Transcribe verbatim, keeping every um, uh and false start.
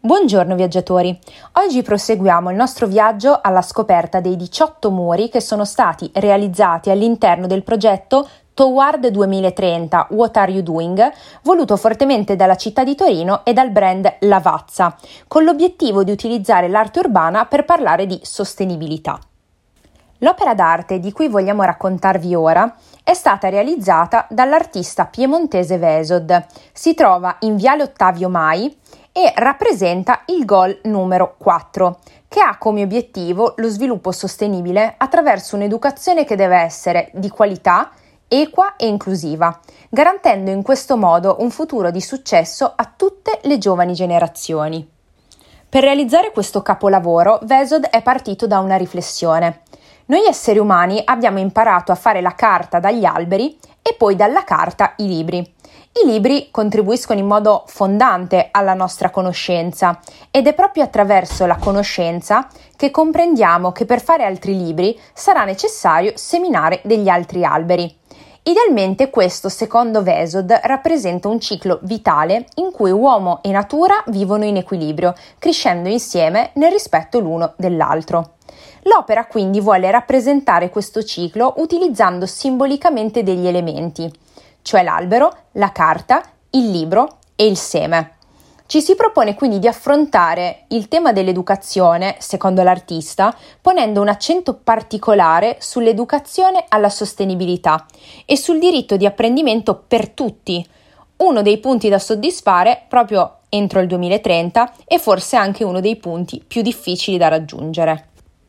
Buongiorno viaggiatori, oggi proseguiamo il nostro viaggio alla scoperta dei diciotto muri che sono stati realizzati all'interno del progetto Toward duemilatrenta What Are You Doing, voluto fortemente dalla città di Torino e dal brand Lavazza, con l'obiettivo di utilizzare l'arte urbana per parlare di sostenibilità. L'opera d'arte di cui vogliamo raccontarvi ora è stata realizzata dall'artista piemontese Vesod. Si trova in Viale Ottavio Mai e rappresenta il goal numero quattro, che ha come obiettivo lo sviluppo sostenibile attraverso un'educazione che deve essere di qualità, equa e inclusiva, garantendo in questo modo un futuro di successo a tutte le giovani generazioni. Per realizzare questo capolavoro, Vesod è partito da una riflessione. Noi esseri umani abbiamo imparato a fare la carta dagli alberi e poi dalla carta i libri. I libri contribuiscono in modo fondante alla nostra conoscenza ed è proprio attraverso la conoscenza che comprendiamo che per fare altri libri sarà necessario seminare degli altri alberi. Idealmente questo, secondo Vesod, rappresenta un ciclo vitale in cui uomo e natura vivono in equilibrio, crescendo insieme nel rispetto l'uno dell'altro. L'opera quindi vuole rappresentare questo ciclo utilizzando simbolicamente degli elementi, cioè l'albero, la carta, il libro e il seme. Ci si propone quindi di affrontare il tema dell'educazione, secondo l'artista, ponendo un accento particolare sull'educazione alla sostenibilità e sul diritto di apprendimento per tutti, uno dei punti da soddisfare proprio entro il duemilatrenta e forse anche uno dei punti più difficili da raggiungere.